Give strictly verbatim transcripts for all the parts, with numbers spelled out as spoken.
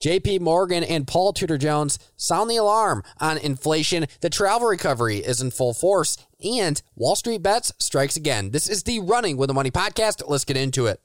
J P Morgan and Paul Tudor Jones sound the alarm on inflation. The travel recovery is in full force, and Wall Street Bets strikes again. This is the Running with the Money podcast. Let's get into it.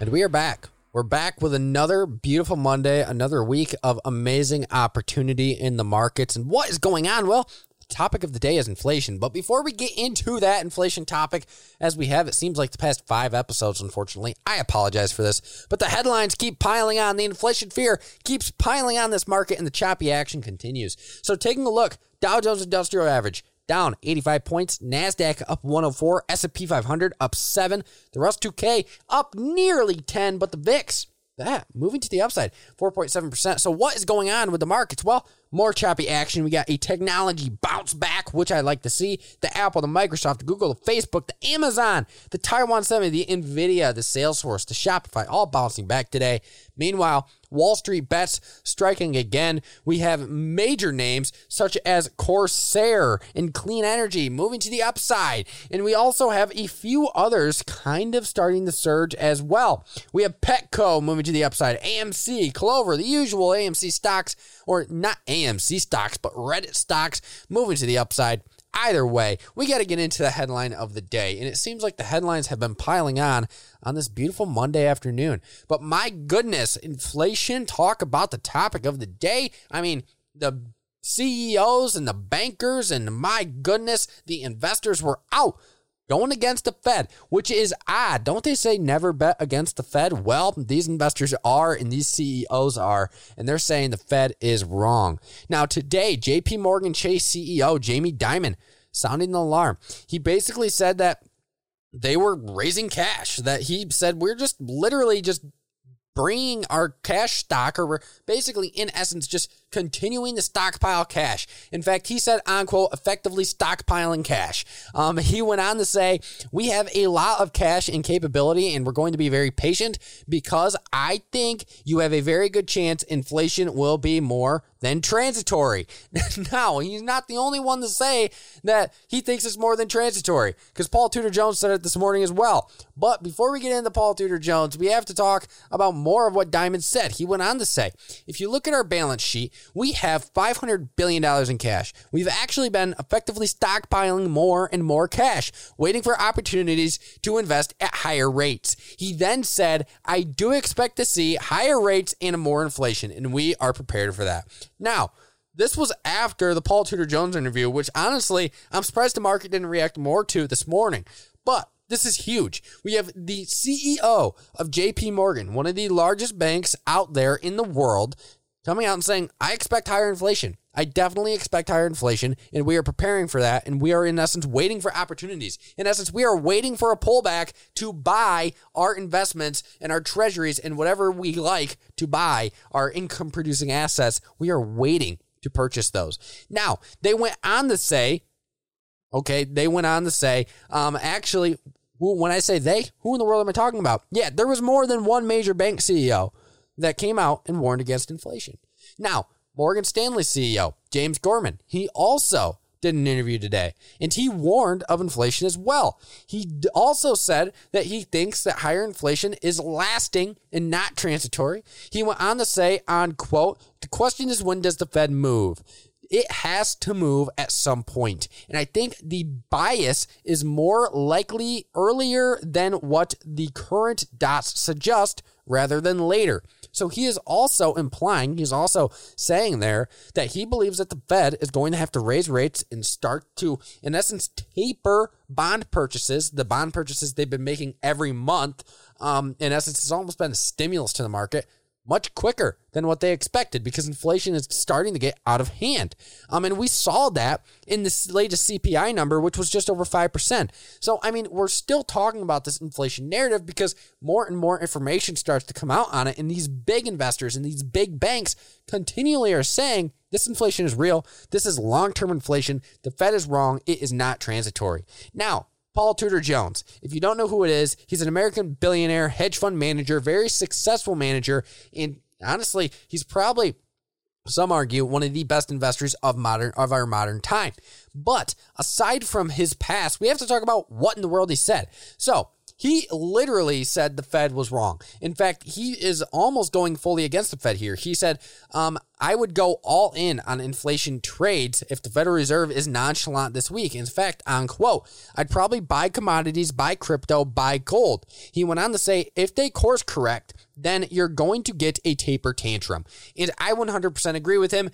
And we are back. We're back with another beautiful Monday, another week of amazing opportunity in the markets. And what is going on? Well, the topic of the day is inflation. But before we get into that inflation topic, as we have, it seems like the past five episodes, unfortunately, I apologize for this, but the headlines keep piling on. The inflation fear keeps piling on this market, and the choppy action continues. So taking a look, Dow Jones Industrial Average down eighty-five points, NASDAQ up one oh four, S and P five hundred up seven, the Russell two K up nearly ten, but the V I X, that moving to the upside, four point seven percent. So what is going on with the markets? Well, more choppy action. We got a technology bounce back, which I like to see. The Apple, the Microsoft, the Google, the Facebook, the Amazon, the Taiwan Semi, the Nvidia, the Salesforce, the Shopify, all bouncing back today. Meanwhile, Wall Street Bets striking again. We have major names such as Corsair and Clean Energy moving to the upside. And we also have a few others kind of starting the surge as well. We have Petco moving to the upside, A M C, Clover, the usual A M C stocks, or not A M C stocks, but Reddit stocks moving to the upside. Either way, we got to get into the headline of the day, and it seems like the headlines have been piling on on this beautiful Monday afternoon. But my goodness, inflation, talk about the topic of the day. I mean, the C E Os and the bankers and my goodness, the investors were out going against the Fed, which is odd. Don't they say never bet against the Fed? Well, these investors are and these C E Os are, and they're saying the Fed is wrong. Now, today, J P Morgan Chase C E O Jamie Dimon sounding the alarm. He basically said that they were raising cash, that he said we're just literally just bringing our cash stock, or we're basically, in essence, just continuing to stockpile cash. In fact, he said, unquote, effectively stockpiling cash. Um, he went on to say, we have a lot of cash and capability, and we're going to be very patient because I think you have a very good chance inflation will be more than transitory. Now, he's not the only one to say that he thinks it's more than transitory, because Paul Tudor Jones said it this morning as well. But before we get into Paul Tudor Jones, we have to talk about more of what Dimon said. He went on to say, if you look at our balance sheet, we have five hundred billion dollars in cash. We've actually been effectively stockpiling more and more cash, waiting for opportunities to invest at higher rates. He then said, I do expect to see higher rates and more inflation, and we are prepared for that. Now, this was after the Paul Tudor Jones interview, which honestly, I'm surprised the market didn't react more to this morning. But this is huge. We have the C E O of J P Morgan, one of the largest banks out there in the world, coming out and saying, I expect higher inflation. I definitely expect higher inflation, and we are preparing for that, and we are, in essence, waiting for opportunities. In essence, we are waiting for a pullback to buy our investments and our treasuries and whatever we like to buy, our income-producing assets. We are waiting to purchase those. Now, they went on to say, okay, they went on to say, um, actually, when I say they, who in the world am I talking about? Yeah, there was more than one major bank C E O that came out and warned against inflation. Now, Morgan Stanley C E O, James Gorman, he also did an interview today, and he warned of inflation as well. He also said that he thinks that higher inflation is lasting and not transitory. He went on to say, on quote, the question is, when does the Fed move? It has to move at some point. And I think the bias is more likely earlier than what the current dots suggest, rather than later. So he is also implying, he's also saying there that he believes that the Fed is going to have to raise rates and start to, in essence, taper bond purchases, the bond purchases they've been making every month. Um, in essence, it's almost been a stimulus to the market much quicker than what they expected, because inflation is starting to get out of hand. Um, and we saw that in this latest C P I number, which was just over five percent. So, I mean, we're still talking about this inflation narrative because more and more information starts to come out on it. And these big investors and these big banks continually are saying this inflation is real. This is long-term inflation. The Fed is wrong. It is not transitory. Now, Paul Tudor Jones, if you don't know who it is, he's an American billionaire hedge fund manager, very successful manager, and honestly, he's probably some argue one of the best investors of modern of our modern time. But aside from his past, we have to talk about what in the world he said. So he literally said the Fed was wrong. In fact, he is almost going fully against the Fed here. He said, um, I would go all in on inflation trades if the Federal Reserve is nonchalant this week. In fact, on quote, I'd probably buy commodities, buy crypto, buy gold. He went on to say, if they course correct, then you're going to get a taper tantrum. And I one hundred percent agree with him.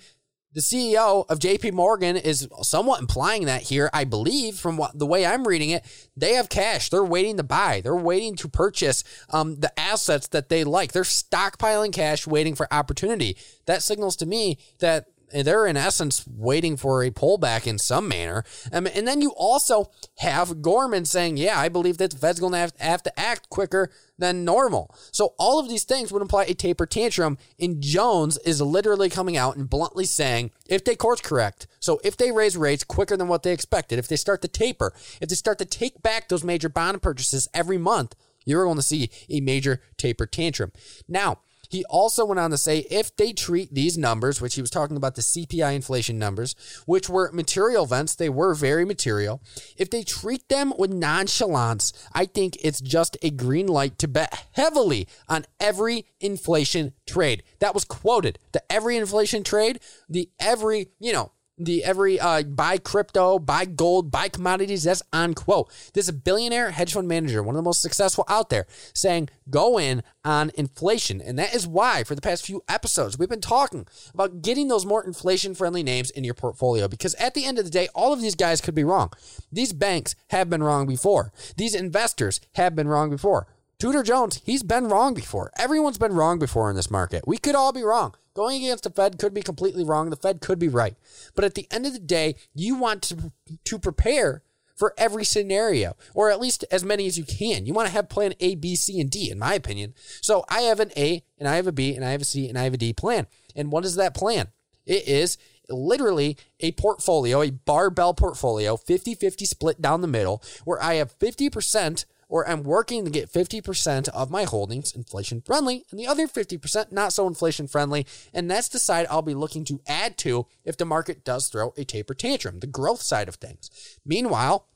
The C E O of J P Morgan is somewhat implying that here, I believe, from what, the way I'm reading it. They have cash. They're waiting to buy. They're waiting to purchase um, the assets that they like. They're stockpiling cash, waiting for opportunity. That signals to me that they're, in essence, waiting for a pullback in some manner. Um, and then you also have Gorman saying, yeah, I believe that the Fed's going to have, have to act quicker than normal. So all of these things would imply a taper tantrum, and Jones is literally coming out and bluntly saying, if they course correct, so if they raise rates quicker than what they expected, if they start to taper, if they start to take back those major bond purchases every month, you're going to see a major taper tantrum. Now, he also went on to say, if they treat these numbers, which he was talking about the C P I inflation numbers, which were material events, they were very material. If they treat them with nonchalance, I think it's just a green light to bet heavily on every inflation trade. That was quoted. The every inflation trade, the every, you know, the every uh, buy crypto, buy gold, buy commodities, that's on quote. This is a billionaire hedge fund manager, one of the most successful out there, saying go in on inflation. And that is why for the past few episodes, we've been talking about getting those more inflation-friendly names in your portfolio, because at the end of the day, all of these guys could be wrong. These banks have been wrong before. These investors have been wrong before. Tudor Jones, he's been wrong before. Everyone's been wrong before in this market. We could all be wrong. Going against the Fed could be completely wrong. The Fed could be right. But at the end of the day, you want to, to prepare for every scenario, or at least as many as you can. You want to have plan A, B, C, and D, in my opinion. So I have an A, and I have a B, and I have a C, and I have a D plan. And what is that plan? It is literally a portfolio, a barbell portfolio, fifty-fifty split down the middle, where I have fifty percent or I'm working to get fifty percent of my holdings inflation-friendly, and the other fifty percent not so inflation-friendly, and that's the side I'll be looking to add to if the market does throw a taper tantrum, the growth side of things. Meanwhile,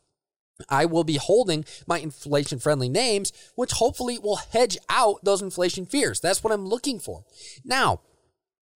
I will be holding my inflation-friendly names, which hopefully will hedge out those inflation fears. That's what I'm looking for. Now,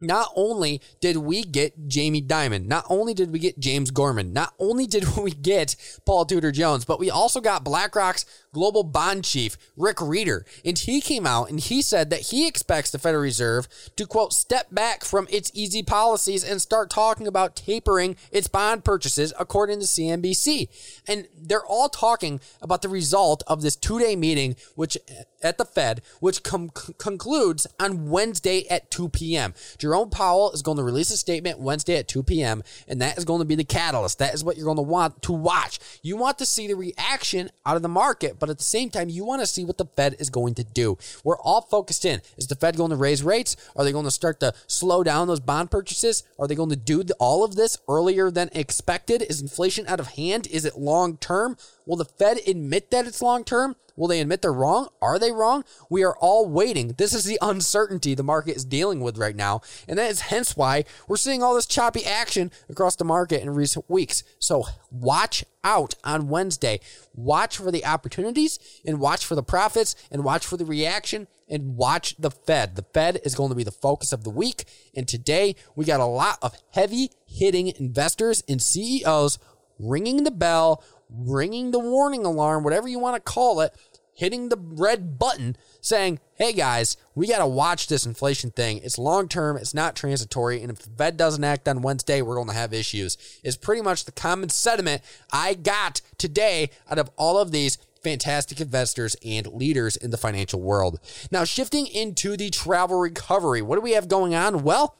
not only did we get Jamie Dimon, not only did we get James Gorman, not only did we get Paul Tudor Jones, but we also got BlackRock's global bond chief, Rick Reeder. And he came out and he said that he expects the Federal Reserve to, quote, step back from its easy policies and start talking about tapering its bond purchases, according to C N B C. And they're all talking about the result of this two-day meeting, which at the Fed, which com- concludes on Wednesday at two p.m. Jerome Powell is going to release a statement Wednesday at two p.m., and that is going to be the catalyst. That is what you're going to want to watch. You want to see the reaction out of the market, but at the same time, you want to see what the Fed is going to do. We're all focused in. Is the Fed going to raise rates? Are they going to start to slow down those bond purchases? Are they going to do all of this earlier than expected? Is inflation out of hand? Is it long term? Will the Fed admit that it's long term? Will they admit they're wrong? Are they wrong? We are all waiting. This is the uncertainty the market is dealing with right now. And that is hence why we're seeing all this choppy action across the market in recent weeks. So watch out on Wednesday. Watch for the opportunities, and watch for the profits, and watch for the reaction, and watch the Fed. The Fed is going to be the focus of the week. And today we got a lot of heavy hitting investors and C E Os ringing the bell, ringing the warning alarm, whatever you want to call it, hitting the red button, saying, hey guys, we got to watch this inflation thing. It's long-term, it's not transitory, and if the Fed doesn't act on Wednesday, we're going to have issues. It's pretty much the common sentiment I got today out of all of these fantastic investors and leaders in the financial world. Now, shifting into the travel recovery, what do we have going on? Well,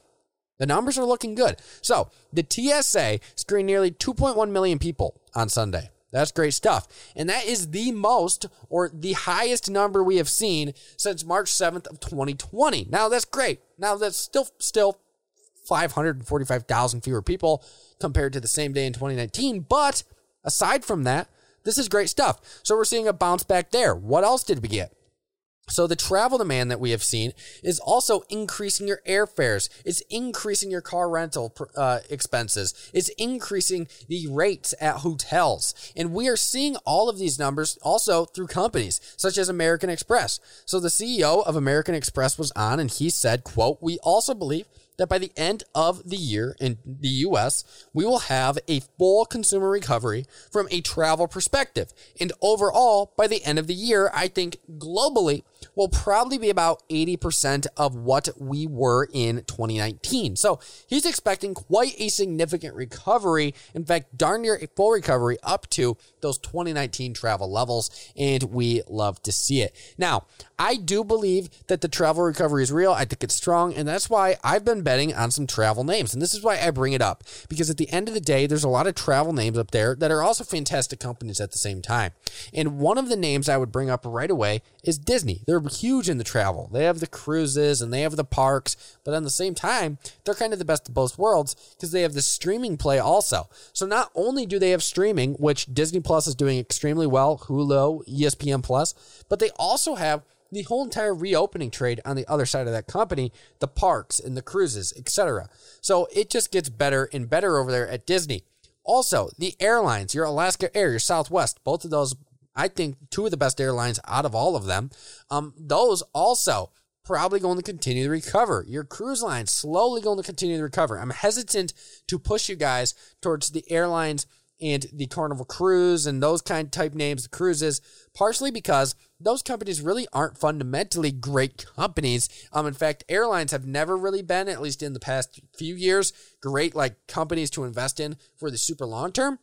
the numbers are looking good. So the T S A screened nearly two point one million people on Sunday. That's great stuff. And that is the most, or the highest number we have seen since March seventh of twenty twenty. Now that's great. Now that's still, still five hundred forty-five thousand fewer people compared to the same day in twenty nineteen. But aside from that, this is great stuff. So we're seeing a bounce back there. What else did we get? So the travel demand that we have seen is also increasing your airfares. It's increasing your car rental uh, expenses. It's increasing the rates at hotels. And we are seeing all of these numbers also through companies such as American Express. So the C E O of American Express was on and he said, quote, "We also believe that by the end of the year in the U S, we will have a full consumer recovery from a travel perspective. And overall, by the end of the year, I think globally will probably be about eighty percent of what we were in twenty nineteen. So he's expecting quite a significant recovery. In fact, darn near a full recovery up to those twenty nineteen travel levels. And we love to see it. Now, I do believe that the travel recovery is real. I think it's strong. And that's why I've been betting on some travel names. And this is why I bring it up, because at the end of the day, there's a lot of travel names up there that are also fantastic companies at the same time. And one of the names I would bring up right away is Disney. They're huge in the travel. They have the cruises and they have the parks, but at the same time, they're kind of the best of both worlds because they have the streaming play also. So not only do they have streaming, which Disney Plus is doing extremely well, Hulu, E S P N Plus, but they also have the whole entire reopening trade on the other side of that company, the parks and the cruises, et cetera. So it just gets better and better over there at Disney. Also, the airlines, your Alaska Air, your Southwest, both of those, I think, two of the best airlines out of all of them. Um, those also probably going to continue to recover. Your cruise line slowly going to continue to recover. I'm hesitant to push you guys towards the airlines and the Carnival Cruise and those kind of type names, the cruises, partially because those companies really aren't fundamentally great companies. Um, in fact, airlines have never really been, at least in the past few years, great like companies to invest in for the super long term.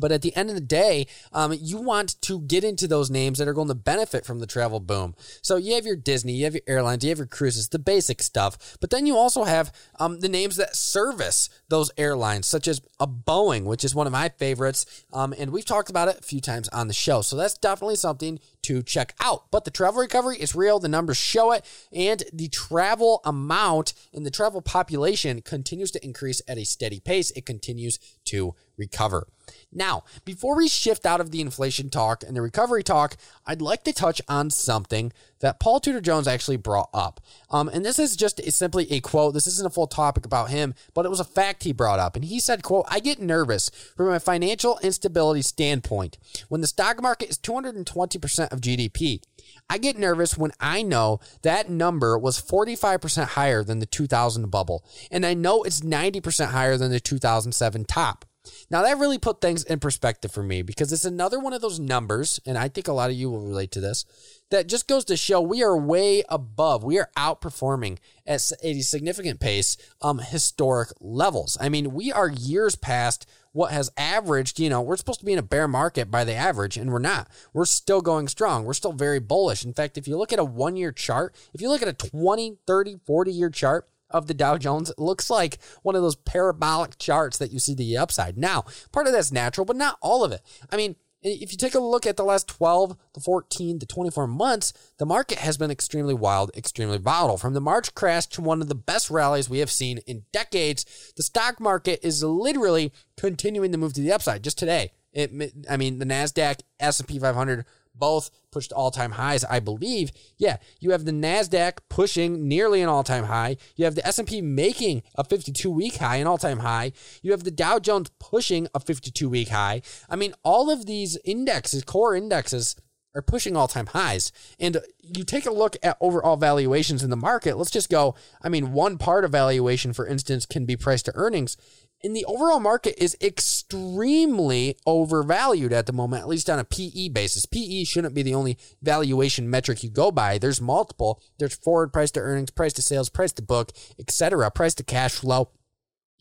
But at the end of the day, um, you want to get into those names that are going to benefit from the travel boom. So you have your Disney, you have your airlines, you have your cruises, the basic stuff. But then you also have um, the names that service those airlines, such as a Boeing, which is one of my favorites. Um, and we've talked about it a few times on the show. So that's definitely something to check out. But the travel recovery is real. The numbers show it. And the travel amount and the travel population continues to increase at a steady pace. It continues to recover. Now, before we shift out of the inflation talk and the recovery talk, I'd like to touch on something that Paul Tudor Jones actually brought up. Um, and this is just a, simply a quote. This isn't a full topic about him, but it was a fact he brought up. And he said, quote, "I get nervous from a financial instability standpoint. When the stock market is two hundred twenty percent of G D P, I get nervous when I know that number was forty-five percent higher than the two thousand bubble. And I know it's ninety percent higher than the two thousand seven top." Now, that really put things in perspective for me because it's another one of those numbers, and I think a lot of you will relate to this, that just goes to show we are way above. We are outperforming at a significant pace um, historic levels. I mean, we are years past what has averaged. You know, we're supposed to be in a bear market by the average, and we're not. We're still going strong. We're still very bullish. In fact, if you look at a one-year chart, if you look at a twenty, thirty, forty-year chart, of the Dow Jones, it looks like one of those parabolic charts that you see the upside. Now, part of that's natural, but not all of it. I mean, if you take a look at the last twelve, the fourteen, the twenty-four months, the market has been extremely wild, extremely volatile. From the March crash to one of the best rallies we have seen in decades, the stock market is literally continuing to move to the upside. Just today, it, I mean, the NASDAQ, S and P five hundred, both pushed all-time highs, I believe. Yeah, you have the NASDAQ pushing nearly an all-time high. You have the S and P making a fifty-two-week high, an all-time high. You have the Dow Jones pushing a fifty-two-week high. I mean, all of these indexes, core indexes, are pushing all-time highs. And you take a look at overall valuations in the market. Let's just go, I mean, one part of valuation, for instance, can be price to earnings. And the overall market is extremely overvalued at the moment, at least on a P E basis. P E shouldn't be the only valuation metric you go by. There's multiple. There's forward price to earnings, price to sales, price to book, et cetera, price to cash flow.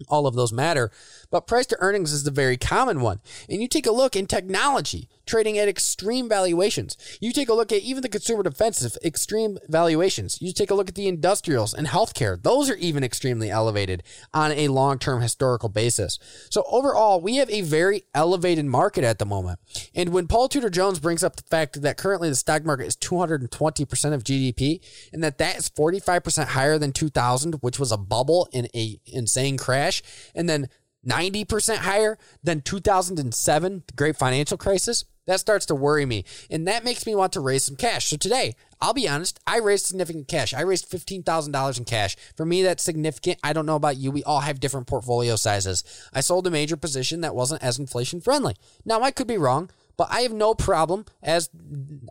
All of those matter. But price to earnings is the very common one. And you take a look in technology, trading at extreme valuations. You take a look at even the consumer defensive, extreme valuations. You take a look at the industrials and healthcare. Those are even extremely elevated on a long-term historical basis. So overall, we have a very elevated market at the moment. And when Paul Tudor Jones brings up the fact that currently the stock market is two hundred twenty percent of G D P and that that is forty-five percent higher than two thousand, which was a bubble in a insane crash, and then ninety percent higher than two thousand seven, the great financial crisis. That starts to worry me, and that makes me want to raise some cash. So today, I'll be honest, I raised significant cash. I raised fifteen thousand dollars in cash. For me, that's significant. I don't know about you. We all have different portfolio sizes. I sold a major position that wasn't as inflation friendly. Now, I could be wrong, but I have no problem, as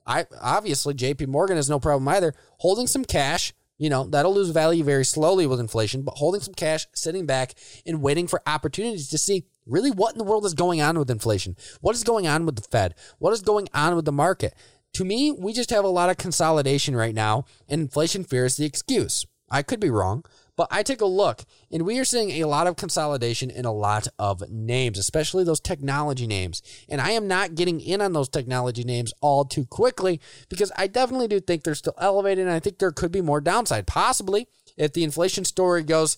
I obviously J P Morgan has no problem either, holding some cash. You know, that'll lose value very slowly with inflation, but holding some cash, sitting back, and waiting for opportunities to see really what in the world is going on with inflation. What is going on with the Fed? What is going on with the market? To me, we just have a lot of consolidation right now, and inflation fear is the excuse. I could be wrong, but I take a look, and we are seeing a lot of consolidation in a lot of names, especially those technology names. And I am not getting in on those technology names all too quickly because I definitely do think they're still elevated, and I think there could be more downside, possibly if the inflation story goes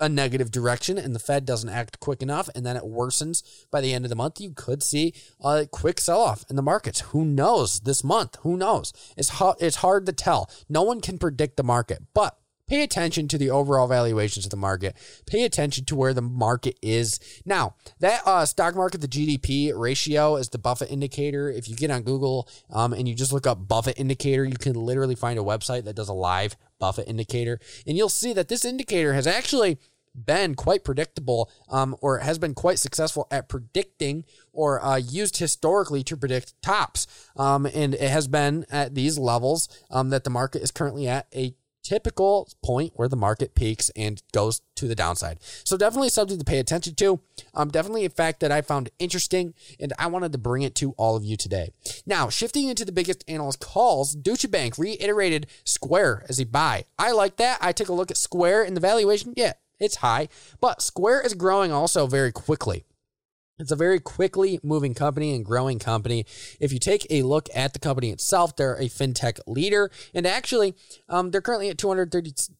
a negative direction and the Fed doesn't act quick enough, and then it worsens by the end of the month. You could see a quick sell-off in the markets. Who knows this month? Who knows? It's hard, it's hard to tell. No one can predict the market, but pay attention to the overall valuations of the market. Pay attention to where the market is. Now, that uh, stock market, the G D P ratio is the Buffett indicator. If you get on Google um, and you just look up Buffett indicator, you can literally find a website that does a live Buffett indicator. And you'll see that this indicator has actually been quite predictable um, or has been quite successful at predicting or uh, used historically to predict tops. Um, and it has been at these levels um, that the market is currently at, a typical point where the market peaks and goes to the downside. So definitely something to pay attention to. Um, definitely a fact that I found interesting, and I wanted to bring it to all of you today. Now, shifting into the biggest analyst calls, Deutsche Bank reiterated Square as a buy. I like that. I took a look at Square and the valuation. Yeah, it's high, but Square is growing also very quickly. It's a very quickly moving company and growing company. If you take a look at the company itself, they're a fintech leader. And actually, um, they're currently at two hundred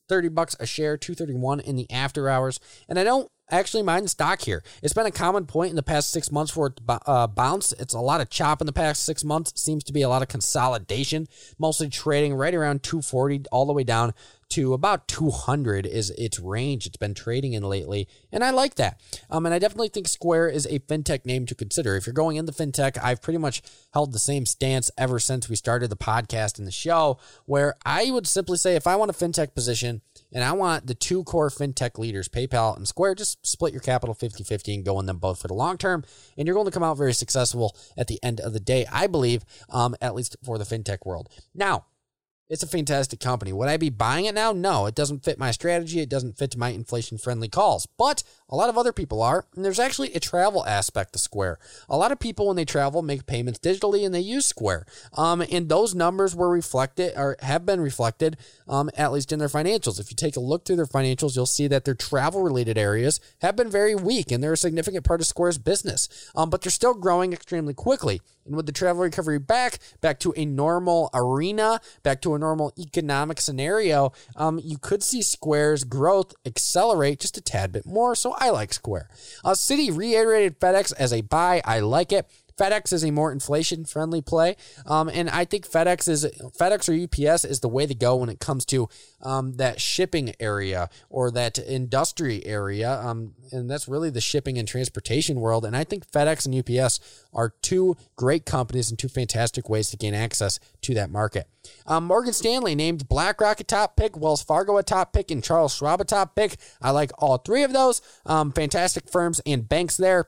thirty bucks a share, two thirty-one in the after hours. And I don't actually mind the stock here. It's been a common point in the past six months for it to uh, bounce. It's a lot of chop in the past six months. It seems to be a lot of consolidation, mostly trading right around two forty all the way down to about two hundred is its range it's been trading in lately, and I like that. Um, and I definitely think Square is a fintech name to consider. If you're going into fintech, I've pretty much held the same stance ever since we started the podcast and the show, where I would simply say if I want a fintech position and I want the two core fintech leaders, PayPal and Square, just split your capital fifty-fifty and go in them both for the long term, and you're going to come out very successful at the end of the day, I believe, um, at least for the fintech world. Now, it's a fantastic company. Would I be buying it now? No, it doesn't fit my strategy. It doesn't fit my inflation-friendly calls, but a lot of other people are, and there's actually a travel aspect to Square. A lot of people, when they travel, make payments digitally, and they use Square, um, and those numbers were reflected or have been reflected, um, at least in their financials. If you take a look through their financials, you'll see that their travel-related areas have been very weak, and they're a significant part of Square's business, um, but they're still growing extremely quickly. And with the travel recovery back, back to a normal arena, back to a normal economic scenario, um, you could see Square's growth accelerate just a tad bit more. So I like Square. Uh, Citi reiterated FedEx as a buy. I like it. FedEx is a more inflation-friendly play, um, and I think FedEx is FedEx or U P S is the way to go when it comes to um, that shipping area or that industry area, um, and that's really the shipping and transportation world, and I think FedEx and U P S are two great companies and two fantastic ways to gain access to that market. Um, Morgan Stanley named BlackRock a top pick, Wells Fargo a top pick, and Charles Schwab a top pick. I like all three of those. Um, fantastic firms and banks there.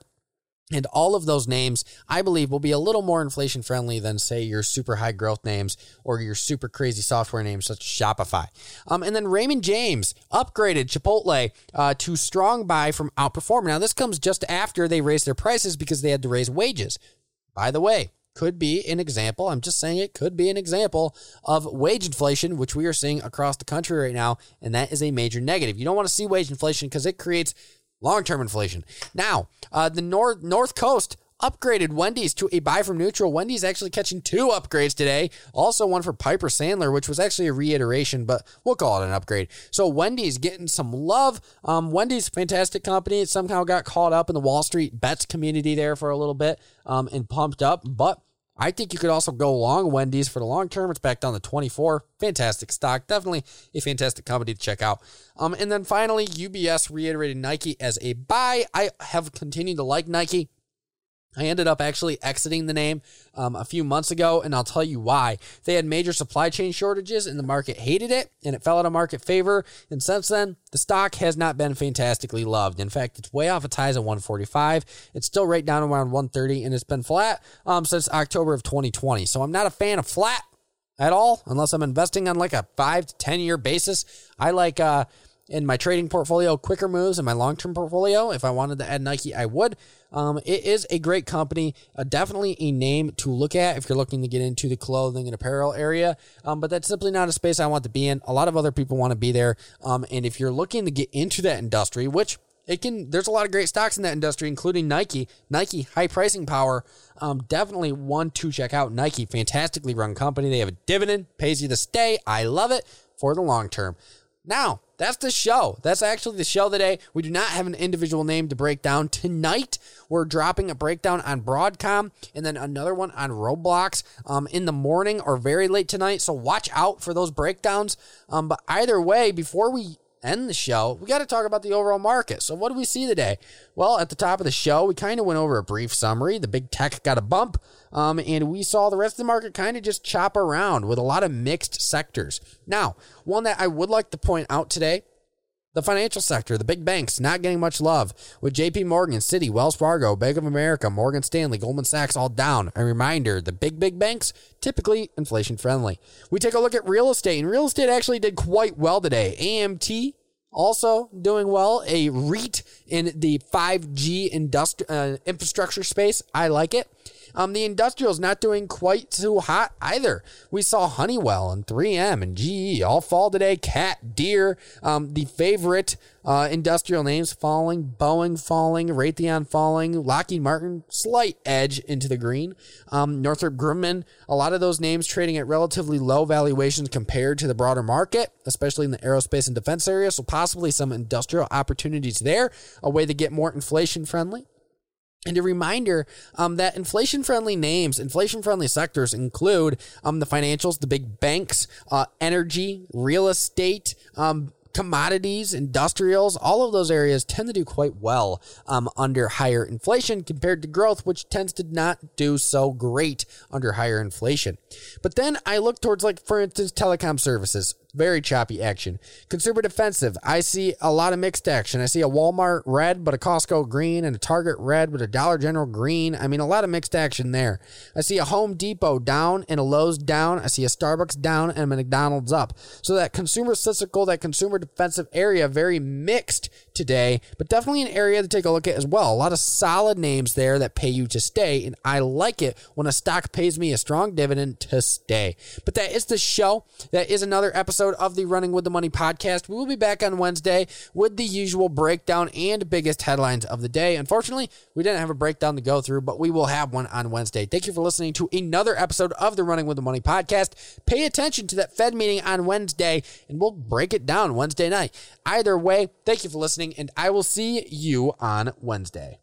And all of those names, I believe, will be a little more inflation-friendly than, say, your super high-growth names or your super crazy software names such as Shopify. Um, and then Raymond James upgraded Chipotle uh, to strong buy from outperform. Now, this comes just after they raised their prices because they had to raise wages. By the way, could be an example, I'm just saying it could be an example of wage inflation, which we are seeing across the country right now, and that is a major negative. You don't want to see wage inflation because it creates long-term inflation. Now, uh, the North North Coast upgraded Wendy's to a buy from neutral. Wendy's actually catching two upgrades today. Also one for Piper Sandler, which was actually a reiteration, but we'll call it an upgrade. So Wendy's getting some love. Um, Wendy's, fantastic company. It somehow got caught up in the Wall Street bets community there for a little bit um, and pumped up, but I think you could also go long Wendy's for the long term. It's back down to twenty-four. Fantastic stock. Definitely a fantastic company to check out. Um, and then finally, U B S reiterated Nike as a buy. I have continued to like Nike. I ended up actually exiting the name um, a few months ago, and I'll tell you why. They had major supply chain shortages, and the market hated it, and it fell out of market favor. And since then, the stock has not been fantastically loved. In fact, it's way off its highs at one forty-five. It's still right down around one thirty, and it's been flat um, since October of twenty twenty. So I'm not a fan of flat at all, unless I'm investing on like a five to ten year basis. I like... Uh, in my trading portfolio, quicker moves in my long-term portfolio. If I wanted to add Nike, I would. Um, it is a great company, uh, definitely a name to look at if you're looking to get into the clothing and apparel area. Um, but that's simply not a space I want to be in. A lot of other people want to be there. Um, and if you're looking to get into that industry, which it can, there's a lot of great stocks in that industry, including Nike. Nike, high pricing power. Um, definitely one to check out. Nike, fantastically run company. They have a dividend, pays you to stay. I love it for the long term. Now, that's the show. That's actually the show today. We do not have an individual name to break down. Tonight, we're dropping a breakdown on Broadcom and then another one on Roblox um, in the morning or very late tonight. So watch out for those breakdowns. Um, but either way, before we end the show, we got to talk about the overall market. So what do we see today? Well, at the top of the show, we kind of went over a brief summary. The big tech got a bump, um, and we saw the rest of the market kind of just chop around with a lot of mixed sectors. Now, one that I would like to point out today, the financial sector, the big banks, not getting much love with J P Morgan, Citi, Wells Fargo, Bank of America, Morgan Stanley, Goldman Sachs, all down. A reminder, the big, big banks, typically inflation friendly. We take a look at real estate, and real estate actually did quite well today. A M T also doing well. A REIT in the five G industri- uh, infrastructure space. I like it. Um, the industrial's not doing quite too hot either. We saw Honeywell and three M and G E all fall today. Cat, Deer, um, the favorite uh, industrial names falling. Boeing falling, Raytheon falling, Lockheed Martin, slight edge into the green. Um, Northrop Grumman, a lot of those names trading at relatively low valuations compared to the broader market, especially in the aerospace and defense area, so possibly some industrial opportunities there, a way to get more inflation friendly. And a reminder um, that inflation-friendly names, inflation-friendly sectors include um, the financials, the big banks, uh, energy, real estate, um, commodities, industrials. All of those areas tend to do quite well um, under higher inflation compared to growth, which tends to not do so great under higher inflation. But then I look towards, like, for instance, telecom services. Very choppy action. Consumer defensive. I see a lot of mixed action. I see a Walmart red, but a Costco green, and a Target red, but a Dollar General green. I mean, a lot of mixed action there. I see a Home Depot down and a Lowe's down. I see a Starbucks down and a McDonald's up. So that consumer cyclical, that consumer defensive area, very mixed today, but definitely an area to take a look at as well. A lot of solid names there that pay you to stay, and I like it when a stock pays me a strong dividend to stay. But that is the show. That is another episode of the Running with the Money podcast. We will be back on Wednesday with the usual breakdown and biggest headlines of the day. Unfortunately, we didn't have a breakdown to go through, but we will have one on Wednesday. Thank you for listening to another episode of the Running with the Money podcast. Pay attention to that Fed meeting on Wednesday, and we'll break it down Wednesday night. Either way, thank you for listening, and I will see you on Wednesday.